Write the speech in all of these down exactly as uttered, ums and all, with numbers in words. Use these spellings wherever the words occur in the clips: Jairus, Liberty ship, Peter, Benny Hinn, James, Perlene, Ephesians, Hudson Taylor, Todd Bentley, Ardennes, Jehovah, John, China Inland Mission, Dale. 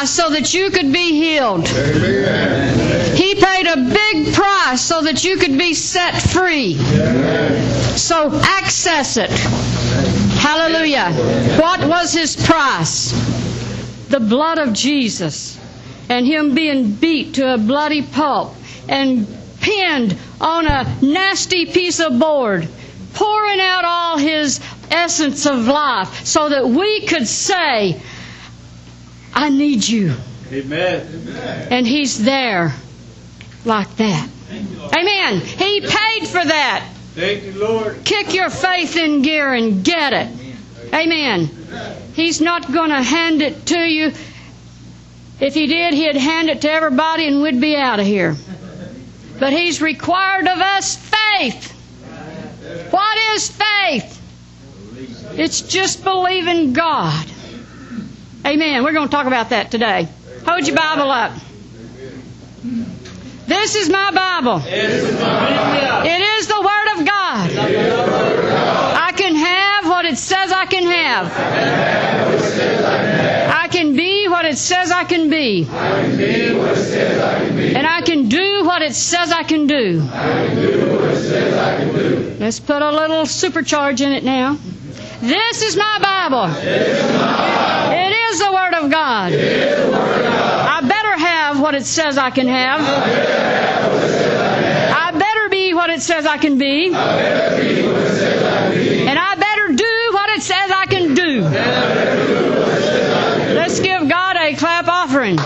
price so that you could be healed. Amen. He paid a big price so that you could be set free. Amen. So access it. Hallelujah. What was his price? The blood of Jesus and him being beat to a bloody pulp and pinned on a nasty piece of board, pouring out all his essence of life so that we could say, I need you. Amen. And he's there like that. You, amen. He paid for that. Thank you, Lord. Kick your faith in gear and get it. Amen. He's not going to hand it to you. If he did, he'd hand it to everybody and we'd be out of here. But he's required of us faith. What is faith? It's just believing God. Amen. We're going to talk about that today. Hold your Bible up. This is my Bible. It is the Word of God. I can have what it says I can have. I can be what it says I can be. And I can do what it says I can do. Let's put a little supercharge in it now. This is my Bible. It is the Word of God. I better have what it says I can have. I better be what it says I can be. And I better do what it says I can do. Let's give God a clap offering.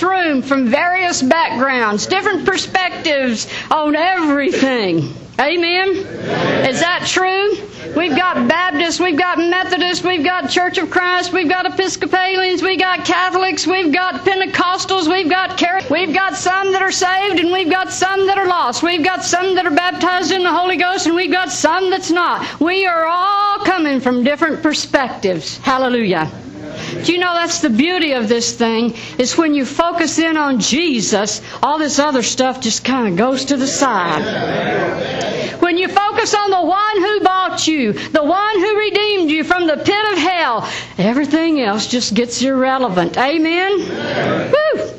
Room from various backgrounds, different perspectives on everything. Amen? Is that true? We've got Baptists, we've got Methodists, we've got Church of Christ, we've got Episcopalians, we've got Catholics, we've got Pentecostals, we've got Car- we've got some that are saved and we've got some that are lost. We've got some that are baptized in the Holy Ghost and we've got some that's not. We are all coming from different perspectives. Hallelujah. Do you know that's the beauty of this thing, is when you focus in on Jesus, all this other stuff just kind of goes to the side. When you focus on the one who bought you, the one who redeemed you from the pit of hell, everything else just gets irrelevant. Amen? Woo!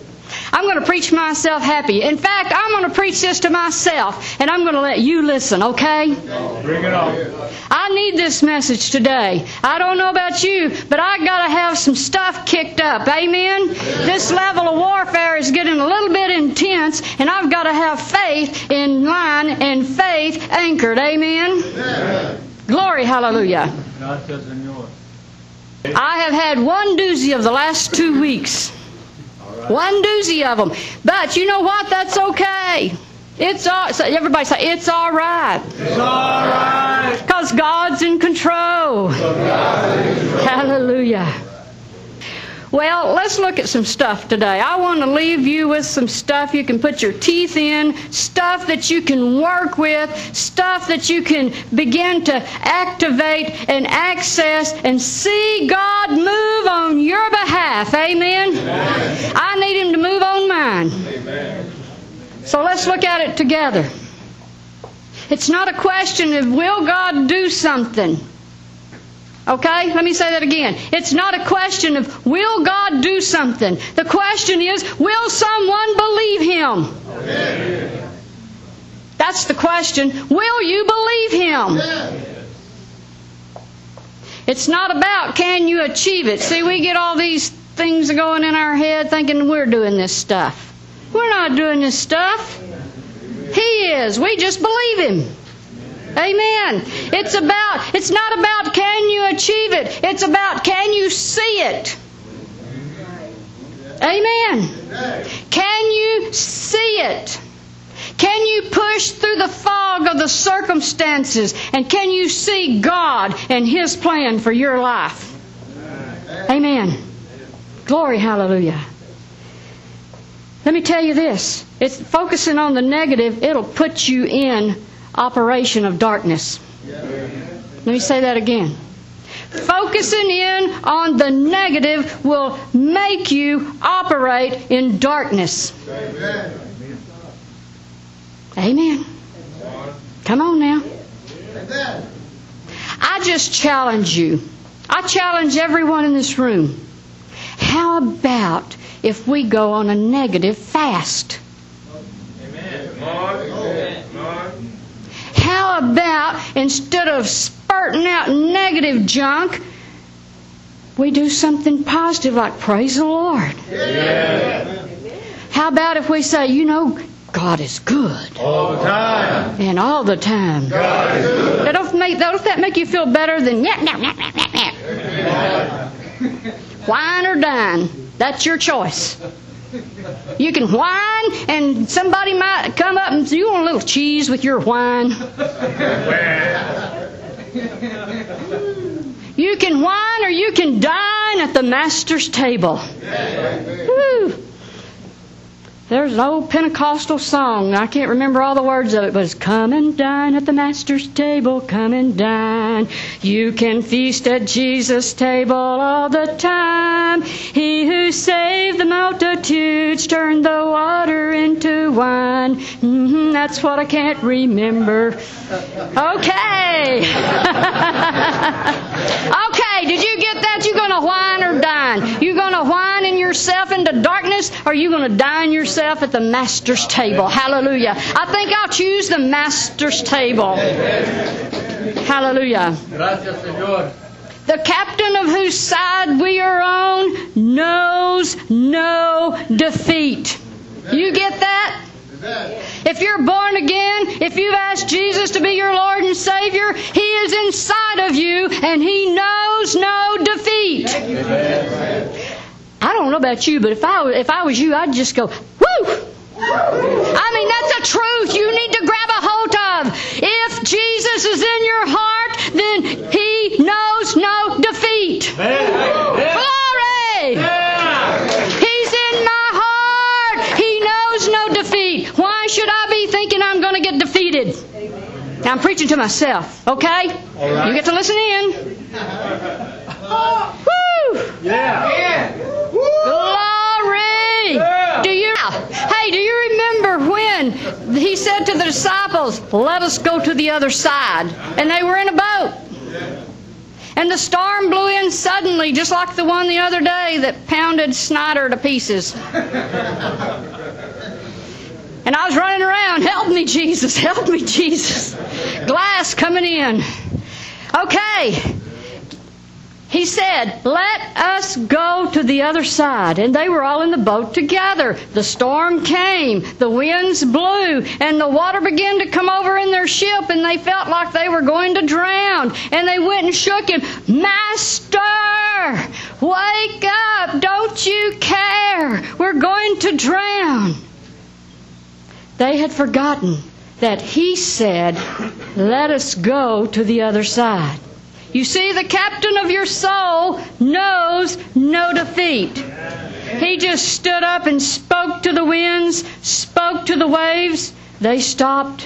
I'm going to preach myself happy. In fact, I'm going to preach this to myself, and I'm going to let you listen, okay? Bring it on. I need this message today. I don't know about you, but I got to have some stuff kicked up, amen? This level of warfare is getting a little bit intense, and I've got to have faith in line and faith anchored, amen? Amen. Glory, hallelujah. I have had one doozy of the last two weeks. One doozy of them. But you know what? That's okay. It's all, everybody say, it's all right. It's all right. Because God's in control. God's in control. Hallelujah. Well, let's look at some stuff today. I want to leave you with some stuff you can put your teeth in, stuff that you can work with, stuff that you can begin to activate and access and see God move on your behalf. Amen? Amen. I need Him to move on mine. Amen. So let's look at it together. It's not a question of will God do something. Okay? Let me say that again. It's not a question of, will God do something? The question is, will someone believe Him? Amen. That's the question. Will you believe Him? Amen. It's not about, can you achieve it? See, we get all these things going in our head thinking we're doing this stuff. We're not doing this stuff. He is. We just believe Him. Amen. It's about, it's not about can you achieve it. It's about can you see it. Amen. Can you see it? Can you push through the fog of the circumstances and can you see God and His plan for your life? Amen. Glory, hallelujah. Let me tell you this. It's focusing on the negative, it'll put you in operation of darkness. Let me say that again. Focusing in on the negative will make you operate in darkness. Amen. Come on now. I just challenge you. I challenge everyone in this room. How about if we go on a negative fast? Amen. How about instead of spurting out negative junk, we do something positive like praise the Lord? Yeah. How about if we say, you know, God is good. All the time. And all the time. God is good. That'll make, that'll, that make you feel better than yap, yap, yap, yap, yap, yap. Yeah. Whine or dine. That's your choice. You can whine, and somebody might come up and say, you want a little cheese with your whine? You can whine or you can dine at the Master's table. Yeah. Woo. There's an old Pentecostal song. I can't remember all the words of it, but it's come and dine at the Master's table, come and dine. You can feast at Jesus' table all the time. He who saved the multitudes turned the water into wine. Mm-hmm, that's what I can't remember. Okay. Okay. Did you get that? You're going to whine or dine. You're going to whine in yourself into darkness, or you're going to dine yourself at the Master's table. Hallelujah. I think I'll choose the Master's table. Hallelujah. Gracias, Señor. The captain of whose side we are on knows no defeat. You get that? If you're born again, if you've asked Jesus to be your Lord and Savior, He is inside of you and He knows no defeat. I don't know about you, but if I if I was you, I'd just go, woo! I mean, that's a truth you need to grab a hold of. If Jesus is in your heart, then He knows no defeat. Glory! He's in my heart. He knows no defeat. Why should I be thinking I'm going to get defeated? Now, I'm preaching to myself, okay? You get to listen in. Woo! Yeah. Glory! Yeah. Do you? Hey, do you remember when He said to the disciples, "Let us go to the other side," and they were in a boat, and the storm blew in suddenly, just like the one the other day that pounded Snyder to pieces. And I was running around, help me, Jesus, help me, Jesus. Glass coming in. Okay. He said, let us go to the other side. And they were all in the boat together. The storm came, the winds blew, and the water began to come over in their ship, and they felt like they were going to drown. And they went and shook Him. Master, wake up. Don't you care? We're going to drown. They had forgotten that He said, let us go to the other side. You see, the captain of your soul knows no defeat. He just stood up and spoke to the winds, spoke to the waves. They stopped,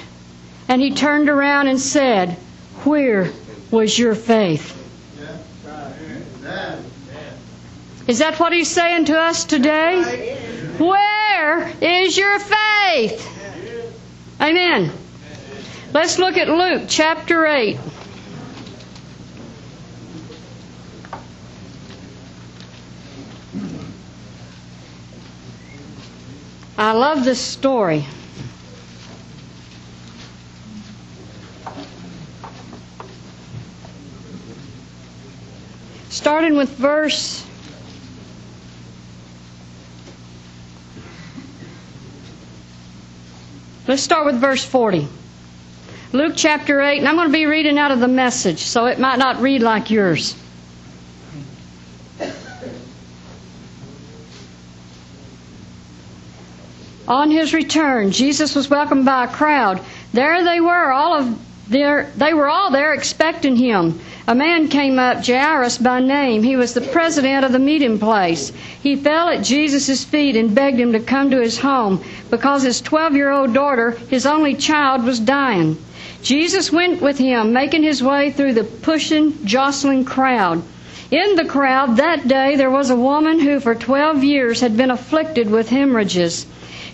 and He turned around and said, where was your faith? Is that what He's saying to us today? Where is your faith? Amen. Let's look at Luke chapter eight. I love this story. Starting with verse Let's start with verse forty. Luke chapter eight, and I'm going to be reading out of the Message, so it might not read like yours. On His return, Jesus was welcomed by a crowd. There they were, all of their, they were all there expecting Him. A man came up, Jairus by name. He was the president of the meeting place. He fell at Jesus' feet and begged Him to come to his home because his twelve-year-old daughter, his only child, was dying. Jesus went with him, making his way through the pushing, jostling crowd. In the crowd that day there was a woman who for twelve years had been afflicted with hemorrhages.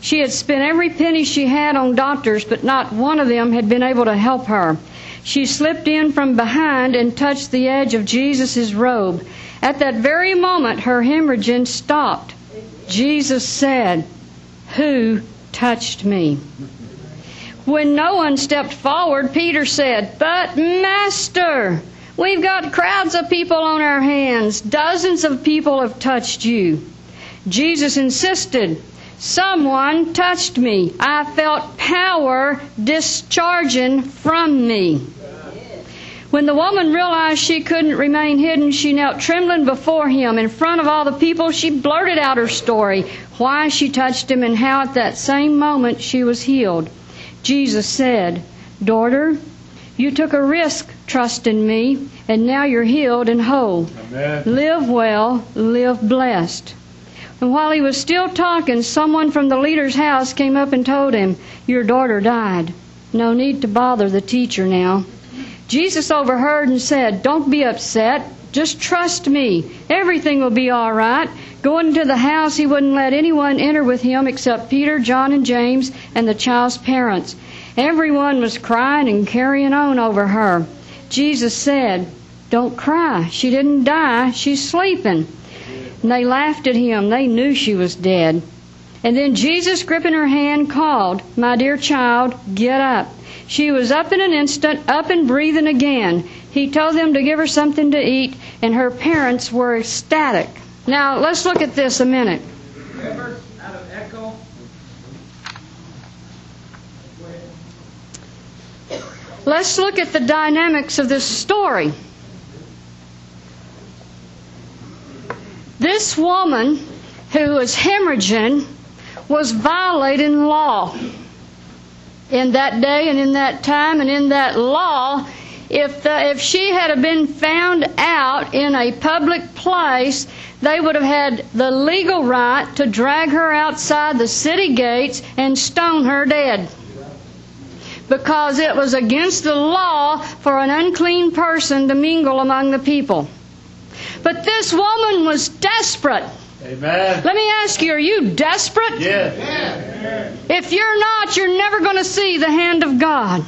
She had spent every penny she had on doctors, but not one of them had been able to help her. She slipped in from behind and touched the edge of Jesus' robe. At that very moment, her hemorrhaging stopped. Jesus said, "Who touched me?" When no one stepped forward, Peter said, "But Master, we've got crowds of people on our hands. Dozens of people have touched you." Jesus insisted, "Someone touched me. I felt power discharging from me." When the woman realized she couldn't remain hidden, she knelt trembling before him. In front of all the people, she blurted out her story, why she touched him and how at that same moment she was healed. Jesus said, "Daughter, you took a risk trusting me, and now you're healed and whole. Amen. Live well, live blessed." And while he was still talking, someone from the leader's house came up and told him, "Your daughter died. No need to bother the teacher now." Jesus overheard and said, "Don't be upset. Just trust me. Everything will be all right." Going to the house, he wouldn't let anyone enter with him except Peter, John, and James, and the child's parents. Everyone was crying and carrying on over her. Jesus said, "Don't cry. She didn't die. She's sleeping." And they laughed at him. They knew she was dead. And then Jesus, gripping her hand, called, "My dear child, get up." She was up in an instant, up and breathing again. He told them to give her something to eat, and her parents were ecstatic. Now, let's look at this a minute. Remember, out of echo. Let's look at the dynamics of this story. This woman who was hemorrhaging was violating law. In that day and in that time and in that law, if the, if she had been found out in a public place, they would have had the legal right to drag her outside the city gates and stone her dead, because it was against the law for an unclean person to mingle among the people. But this woman was desperate. Amen. Let me ask you, are you desperate? Yes. Yes. If you're not, you're never going to see the hand of God.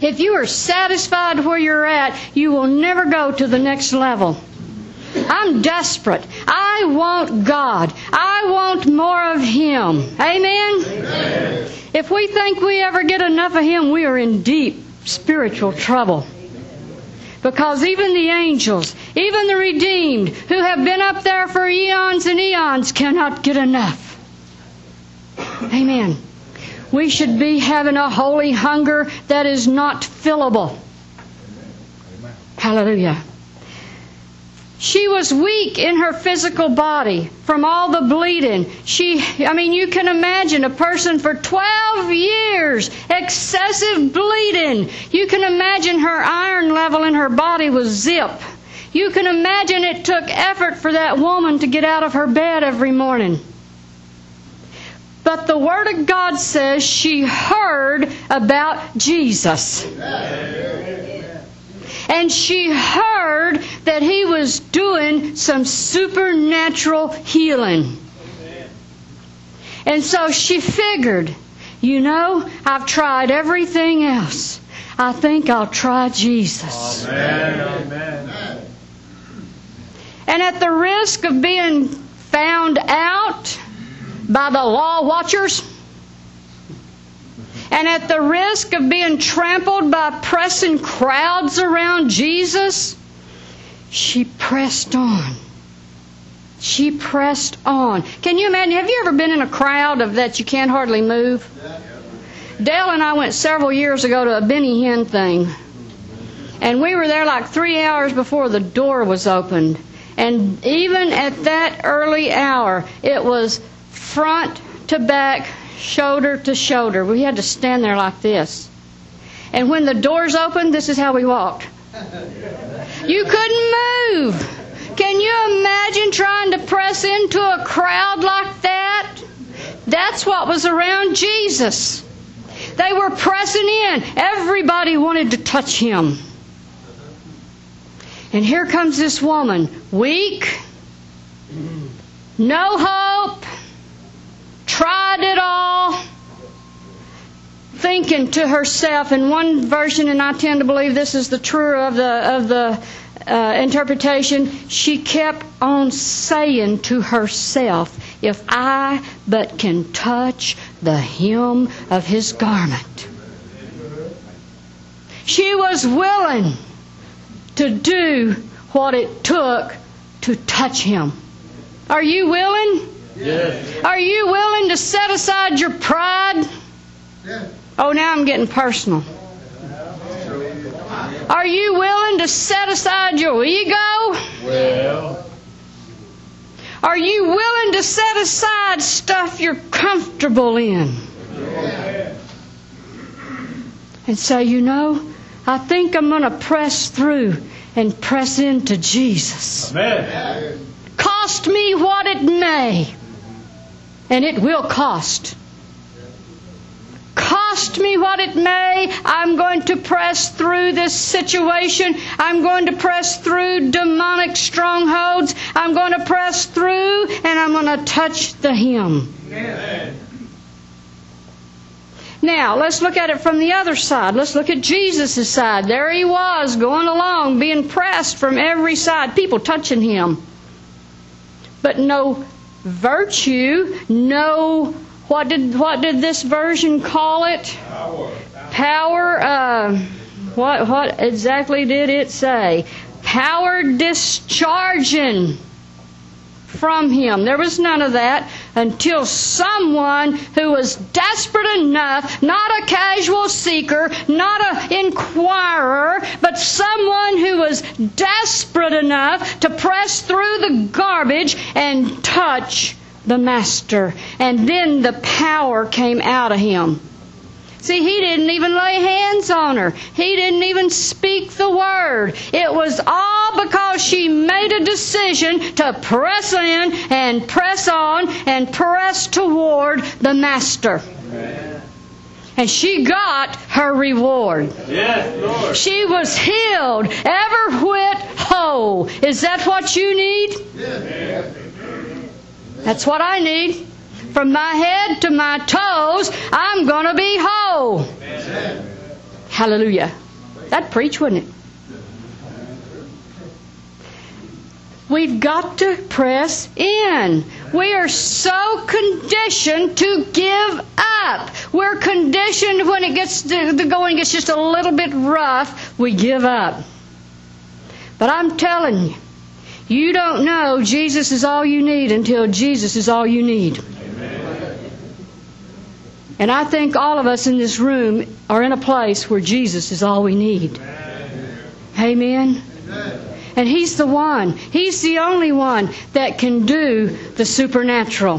If you are satisfied where you're at, you will never go to the next level. I'm desperate. I want God. I want more of Him. Amen? Amen. If we think we ever get enough of Him, we are in deep spiritual trouble. Because even the angels, even the redeemed, who have been up there for eons and eons, cannot get enough. Amen. We should be having a holy hunger that is not fillable. Amen. Hallelujah. She was weak in her physical body from all the bleeding. She, I mean, you can imagine a person for twelve years, excessive bleeding. You can imagine her iron level in her body was zip. You can imagine it took effort for that woman to get out of her bed every morning. But the Word of God says she heard about Jesus. Amen. And she heard that He was doing some supernatural healing. Amen. And so she figured, you know, I've tried everything else. I think I'll try Jesus. Amen. Amen. And at the risk of being found out by the law watchers, and at the risk of being trampled by pressing crowds around Jesus, she pressed on. She pressed on. Can you imagine? Have you ever been in a crowd of that you can't hardly move? Dale and I went several years ago to a Benny Hinn thing. And we were there like three hours before the door was opened. And even at that early hour, it was front to back, shoulder to shoulder. We had to stand there like this. And when the doors opened, this is how we walked. You couldn't move. Can you imagine trying to press into a crowd like that? That's what was around Jesus. They were pressing in. Everybody wanted to touch Him. And here comes this woman, weak, no hope, tried it all, thinking to herself. In one version, and I tend to believe this is the truer of the of the uh, interpretation, she kept on saying to herself, "If I but can touch the hem of His garment." She was willing to do what it took to touch Him. Are you willing? Yes. Are you willing to set aside your pride? Yes. Oh, now I'm getting personal. Are you willing to set aside your ego? Well. Are you willing to set aside stuff you're comfortable in? Yes. And say, so, you know, I think I'm going to press through and press into Jesus. Amen. Cost me what it may. And it will cost. Cost me what it may, I'm going to press through this situation. I'm going to press through demonic strongholds. I'm going to press through and I'm going to touch the hem. Amen. Now, let's look at it from the other side. Let's look at Jesus' side. There He was, going along, being pressed from every side. People touching Him. But no virtue, no, what did what did this version call it? Power. Power, uh, what, what exactly did it say? Power discharging from Him. There was none of that until someone who was desperate enough, not a casual seeker, not an inquirer, but someone who was desperate enough to press through the garbage and touch the Master. And then the power came out of Him. See, He didn't even lay hands on her. He didn't even speak the word. It was all because she made a decision to press in and press on and press toward the Master. Amen. And she got her reward. Yes, Lord. She was healed, ever whit whole. Is that what you need? Yes. That's what I need. From my head to my toes, I'm going to be whole. Amen. Hallelujah. That'd preach, wouldn't it? We've got to press in. We are so conditioned to give up. We're conditioned when it gets to, the going gets just a little bit rough, we give up. But I'm telling you, you don't know Jesus is all you need until Jesus is all you need. And I think all of us in this room are in a place where Jesus is all we need. Amen. Amen? Amen. And He's the one. He's the only one that can do the supernatural.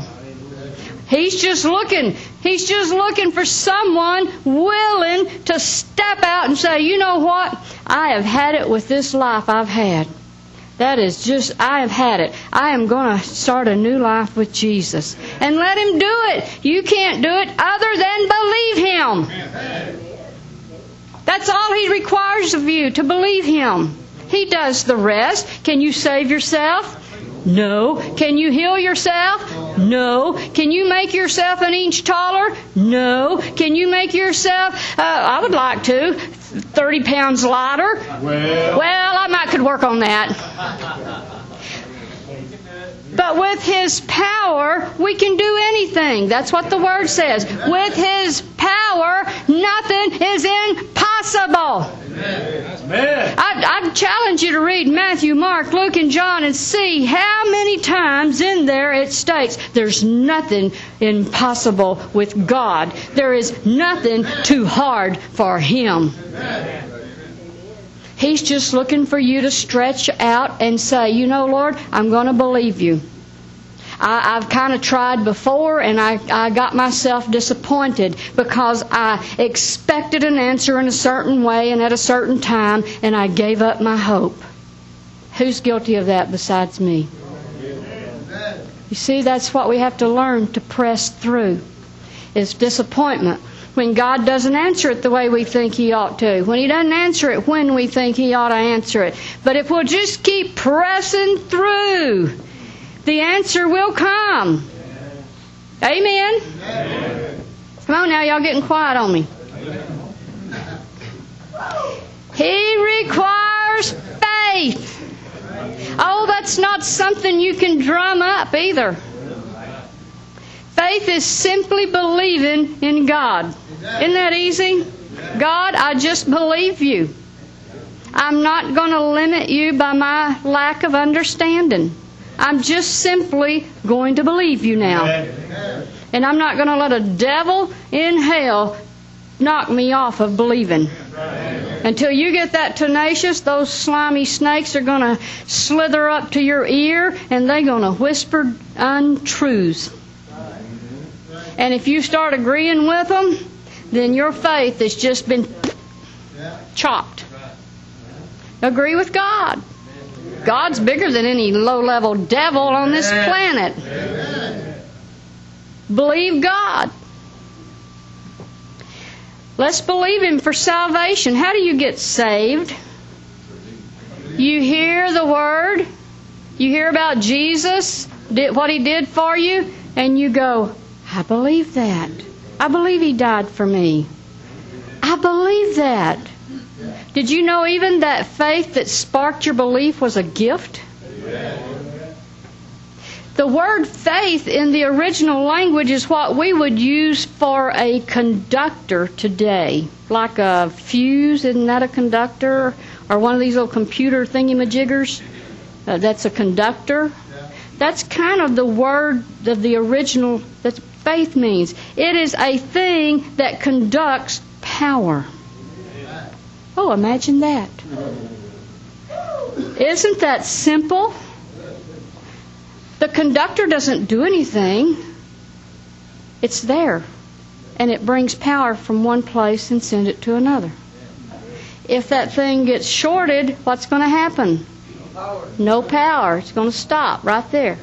He's just looking. He's just looking for someone willing to step out and say, you know what? I have had it with this life I've had. That is just, I have had it. I am going to start a new life with Jesus. And let Him do it. You can't do it other than believe Him. That's all He requires of you, to believe Him. He does the rest. Can you save yourself? No. Can you heal yourself? No. Can you make yourself an inch taller? No. Can you make yourself, uh, I would like to, thirty pounds lighter? Well, well, I might could work on that. But with His power, we can do anything. That's what the Word says. With His power, nothing is impossible. Amen. I, I challenge you to read Matthew, Mark, Luke, and John and see how many times in there it states there's nothing impossible with God. There is nothing too hard for Him. Amen. He's just looking for you to stretch out and say, you know, Lord, I'm going to believe you. I, I've kind of tried before, and I, I got myself disappointed because I expected an answer in a certain way and at a certain time, and I gave up my hope. Who's guilty of that besides me? You see, that's what we have to learn to press through, is disappointment. When God doesn't answer it the way we think He ought to. When He doesn't answer it when we think He ought to answer it. But if we'll just keep pressing through, the answer will come. Amen? Amen. Come on now, y'all getting quiet on me. He requires faith. Oh, that's not something you can drum up either. Faith is simply believing in God. Isn't that easy? God, I just believe you. I'm not going to limit you by my lack of understanding. I'm just simply going to believe you now. And I'm not going to let a devil in hell knock me off of believing. Until you get that tenacious, those slimy snakes are going to slither up to your ear and they're going to whisper untruths. And if you start agreeing with them, then your faith has just been chopped. Agree with God. God's bigger than any low-level devil on this planet. Amen. Believe God. Let's believe Him for salvation. How do you get saved? You hear the Word. You hear about Jesus, did what He did for you, and you go, I believe that. I believe He died for me. I believe that. Did you know even that faith that sparked your belief was a gift? Amen. The word faith in the original language is what we would use for a conductor today. Like a fuse, isn't that a conductor? Or one of these little computer thingy-majiggers? Uh, that's a conductor. That's kind of the word of the original that faith means. It is a thing that conducts power. Oh, imagine that. Isn't that simple? The conductor doesn't do anything. It's there. And it brings power from one place and sends it to another. If that thing gets shorted, what's going to happen? No power. It's going to stop right there.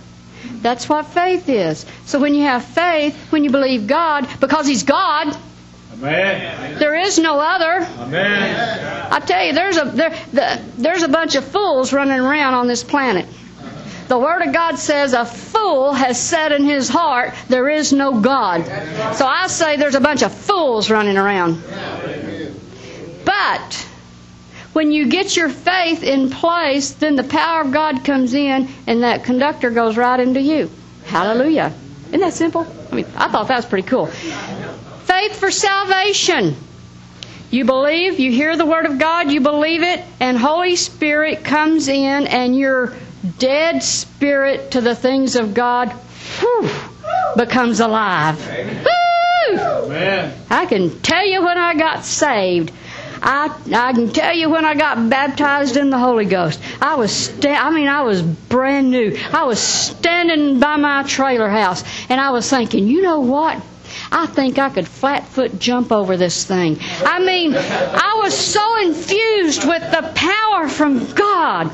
That's what faith is. So when you have faith, when you believe God, because He's God... Amen. There is no other. Amen. I tell you, there's a there the, there's a bunch of fools running around on this planet. The Word of God says a fool has said in his heart, there is no God. So I say there's a bunch of fools running around. But when you get your faith in place, then the power of God comes in and that conductor goes right into you. Hallelujah. Isn't that simple? I mean, I thought that was pretty cool. Faith for salvation. You believe, you hear the Word of God, you believe it, and Holy Spirit comes in and your dead spirit to the things of God whew, becomes alive. Amen. I can tell you when I got saved. I I can tell you when I got baptized in the Holy Ghost. I was sta- I mean I was brand new. I was standing by my trailer house and I was thinking, you know what? I think I could flat-foot jump over this thing. I mean, I was so infused with the power from God.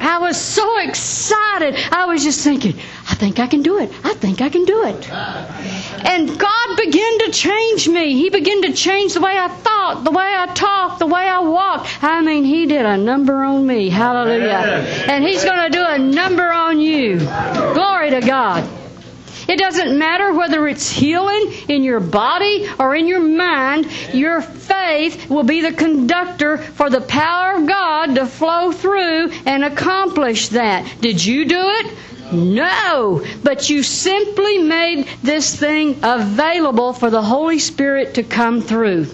I was so excited. I was just thinking, I think I can do it. I think I can do it. And God began to change me. He began to change the way I thought, the way I talked, the way I walked. I mean, He did a number on me. Hallelujah. And He's going to do a number on you. Glory to God. It doesn't matter whether it's healing in your body or in your mind. Your faith will be the conductor for the power of God to flow through and accomplish that. Did you do it? No. But you simply made this thing available for the Holy Spirit to come through.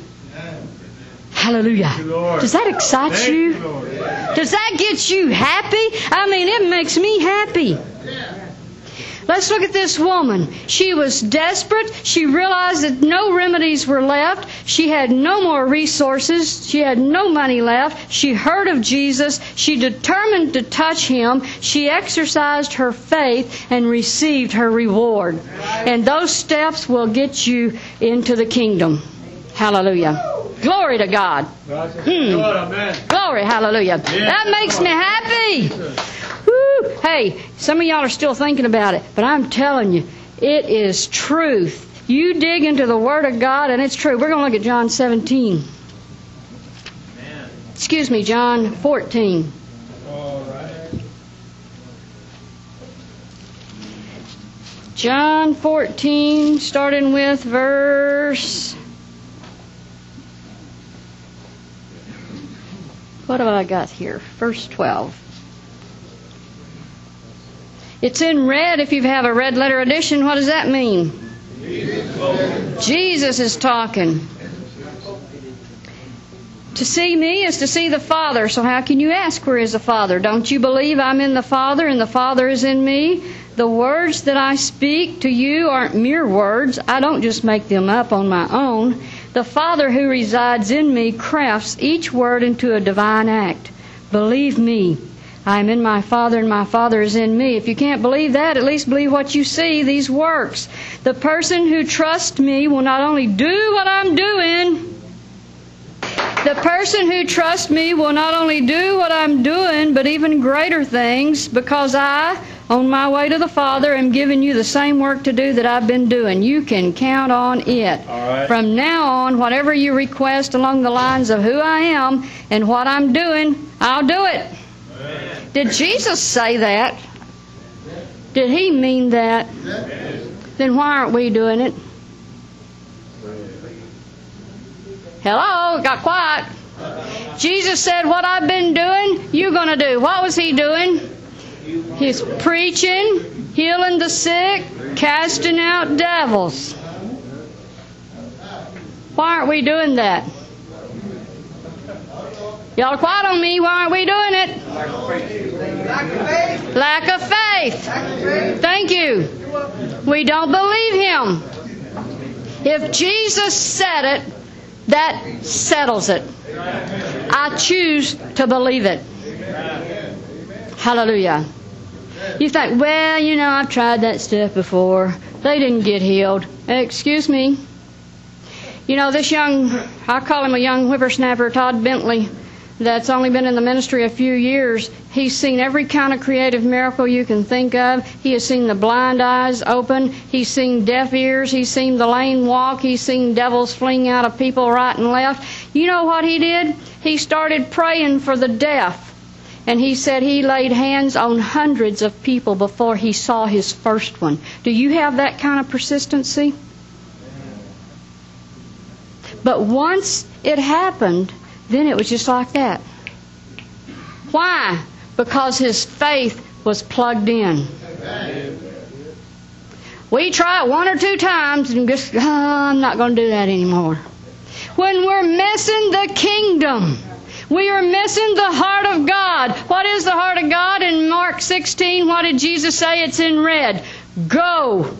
Hallelujah. Does that excite you? Does that get you happy? I mean, it makes me happy. Let's look at this woman. She was desperate. She realized that no remedies were left. She had no more resources. She had no money left. She heard of Jesus. She determined to touch Him. She exercised her faith and received her reward. And those steps will get you into the kingdom. Hallelujah. Glory to God. Mm. Glory, hallelujah. That makes me happy. Hey, some of y'all are still thinking about it, but I'm telling you, it is truth. You dig into the Word of God, and it's true. We're going to look at John seventeen. Amen. Excuse me, John fourteen. All right. John fourteen, starting with verse... What have I got here? Verse twelve. It's in red if you have a red letter edition. What does that mean? Jesus, Jesus is talking. To see me is to see the Father. So how can you ask where is the Father? Don't you believe I'm in the Father and the Father is in me? The words that I speak to you aren't mere words. I don't just make them up on my own. The Father who resides in me crafts each word into a divine act. Believe me, I am in my Father and my Father is in me. If you can't believe that, at least believe what you see, these works. The person who trusts me will not only do what I'm doing... The person who trusts me will not only do what I'm doing, but even greater things, because I, on my way to the Father, am giving you the same work to do that I've been doing. You can count on it. All right. From now on, whatever you request along the lines of who I am and what I'm doing, I'll do it. Amen. Did Jesus say that? Did he mean that? Yes. Then why aren't we doing it? Hello, got quiet. Jesus said, what I've been doing, you're going to do. What was he doing? He's preaching, healing the sick, casting out devils. Why aren't we doing that? Y'all are quiet on me. Why aren't we doing it? Lack of faith. Lack of faith. Thank you. We don't believe him. If Jesus said it, that settles it. I choose to believe it. Hallelujah. You think, well, you know, I've tried that stuff before. They didn't get healed. Excuse me. You know, this young, I call him a young whippersnapper, Todd Bentley, that's only been in the ministry a few years. He's seen every kind of creative miracle you can think of. He has seen the blind eyes open. He's seen deaf ears. He's seen the lame walk. He's seen devils fling out of people right and left. You know what he did? He started praying for the deaf. And he said he laid hands on hundreds of people before he saw his first one. Do you have that kind of persistency? But once it happened, then it was just like that. Why? Because his faith was plugged in. Amen. We try it one or two times and just, oh, I'm not going to do that anymore. When we're missing the kingdom, we are missing the heart of God. What is the heart of God? In Mark sixteen, what did Jesus say? It's in red. Go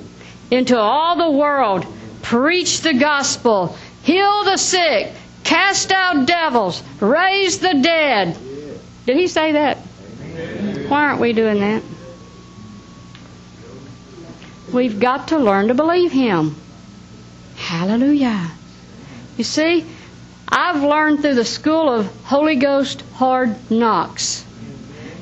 into all the world, preach the gospel, heal the sick, cast out devils, raise the dead. Did he say that? Amen. Why aren't we doing that? We've got to learn to believe him. Hallelujah. You see, I've learned through the school of Holy Ghost hard knocks.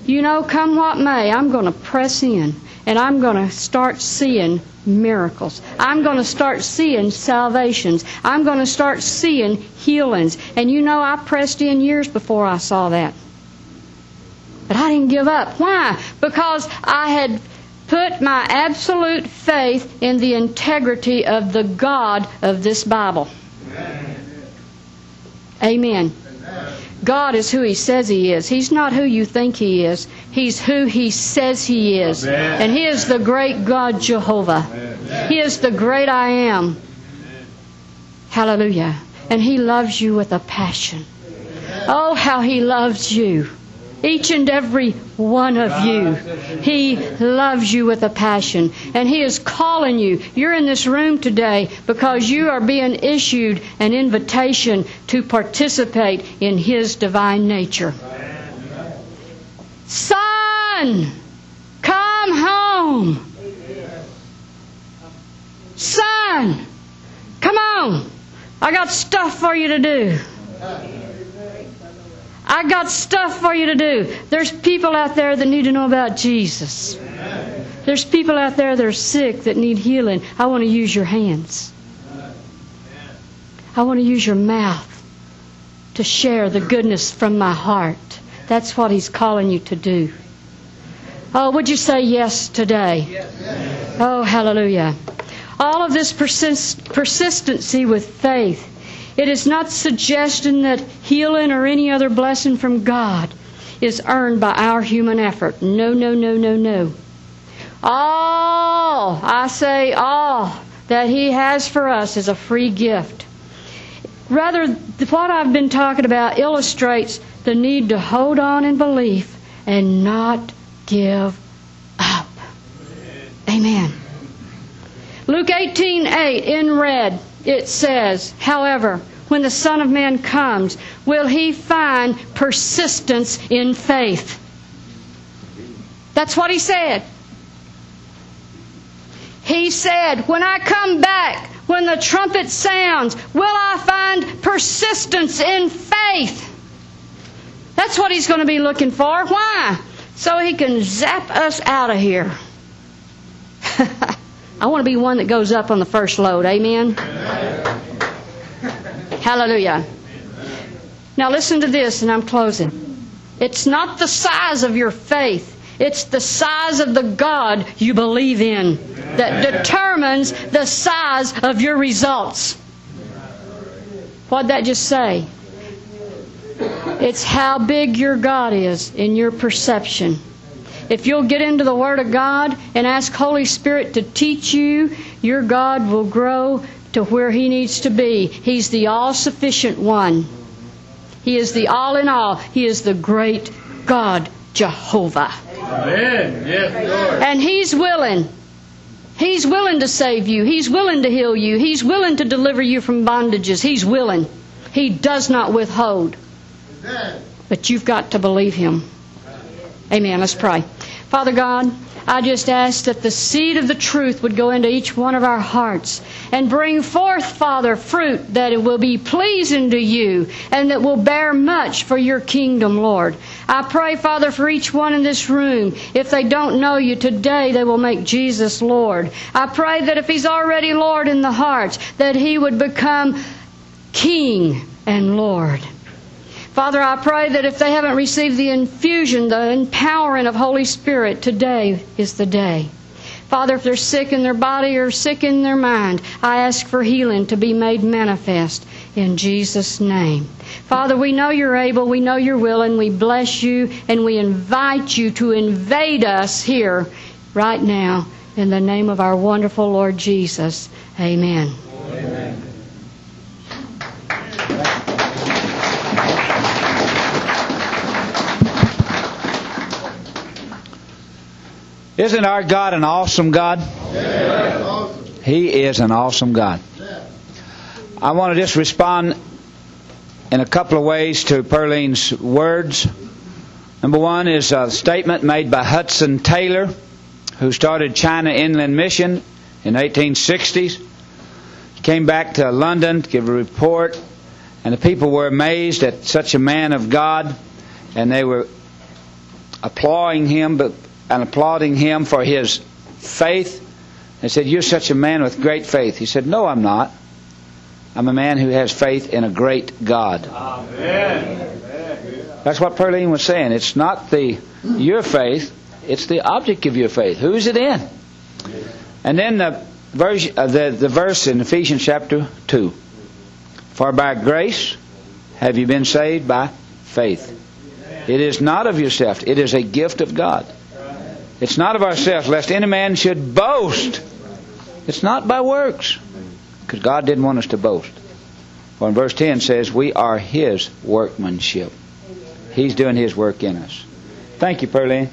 You know, come what may, I'm going to press in, and I'm going to start seeing miracles. I'm going to start seeing salvations. I'm going to start seeing healings. And you know, I pressed in years before I saw that. But I didn't give up. Why? Because I had put my absolute faith in the integrity of the God of this Bible. Amen. Amen. God is who he says he is. He's not who you think he is. He's who he says he is. Amen. And he is the great God Jehovah. Amen. He is the great I am. Amen. Hallelujah. And he loves you with a passion. Amen. Oh, how he loves you. Each and every one of you. He loves you with a passion. And he is calling you. You're in this room today because you are being issued an invitation to participate in his divine nature. Son, come home. Son, come on. I got stuff for you to do. I got stuff for you to do. There's people out there that need to know about Jesus. There's people out there that are sick that need healing. I want to use your hands. I want to use your mouth to share the goodness from my heart. That's what he's calling you to do. Oh, would you say yes today? Yes. Oh, hallelujah. All of this persist- persistency with faith. It is not suggestion that healing or any other blessing from God is earned by our human effort. No, no, no, no, no. All, I say all, that He has for us is a free gift. Rather, what I've been talking about illustrates the need to hold on in belief and not give up. Amen. Luke eighteen eight in red, it says, "However, when the Son of Man comes, will He find persistence in faith?" That's what He said. He said, "When I come back, when the trumpet sounds, will I find persistence in faith?" That's what He's going to be looking for. Why? So He can zap us out of here. I want to be one that goes up on the first load. Amen? Amen. Hallelujah. Amen. Now listen to this, and I'm closing. It's not the size of your faith. It's the size of the God you believe in that determines the size of your results. What'd that just say? It's how big your God is in your perception. If you'll get into the Word of God and ask Holy Spirit to teach you, your God will grow to where He needs to be. He's the all-sufficient one. He is the all-in-all. He is the great God, Jehovah. Amen. Yes, Lord. And He's willing. He's willing to save you. He's willing to heal you. He's willing to deliver you from bondages. He's willing. He does not withhold. But you've got to believe Him. Amen. Let's pray. Father God, I just ask that the seed of the truth would go into each one of our hearts and bring forth, Father, fruit that it will be pleasing to You and that will bear much for Your kingdom, Lord. I pray, Father, for each one in this room, if they don't know You today, they will make Jesus Lord. I pray that if He's already Lord in the hearts, that He would become King and Lord. Father, I pray that if they haven't received the infusion, the empowering of Holy Spirit, today is the day. Father, if they're sick in their body or sick in their mind, I ask for healing to be made manifest in Jesus' name. Father, we know You're able, we know You're willing, we bless You, and we invite You to invade us here right now in the name of our wonderful Lord Jesus. Amen. Amen. Isn't our God an awesome God? Yes. He is an awesome God. I want to just respond in a couple of ways to Perlene's words. Number one is a statement made by Hudson Taylor, who started China Inland Mission in the eighteen sixties. He came back to London to give a report, and the people were amazed at such a man of God, and they were applauding him, but and applauding him for his faith. They said, "You're such a man with great faith." He said, "No, I'm not. I'm a man who has faith in a great God." Amen. That's what Perlene was saying. It's not the your faith, it's the object of your faith. Who is it in? And then the verse, uh, the, the verse in Ephesians chapter two. "For by grace have you been saved by faith. It is not of yourself. It is a gift of God. It's not of ourselves, lest any man should boast." It's not by works, because God didn't want us to boast. For in verse ten says, "We are His workmanship." He's doing His work in us. Thank you, Perlene.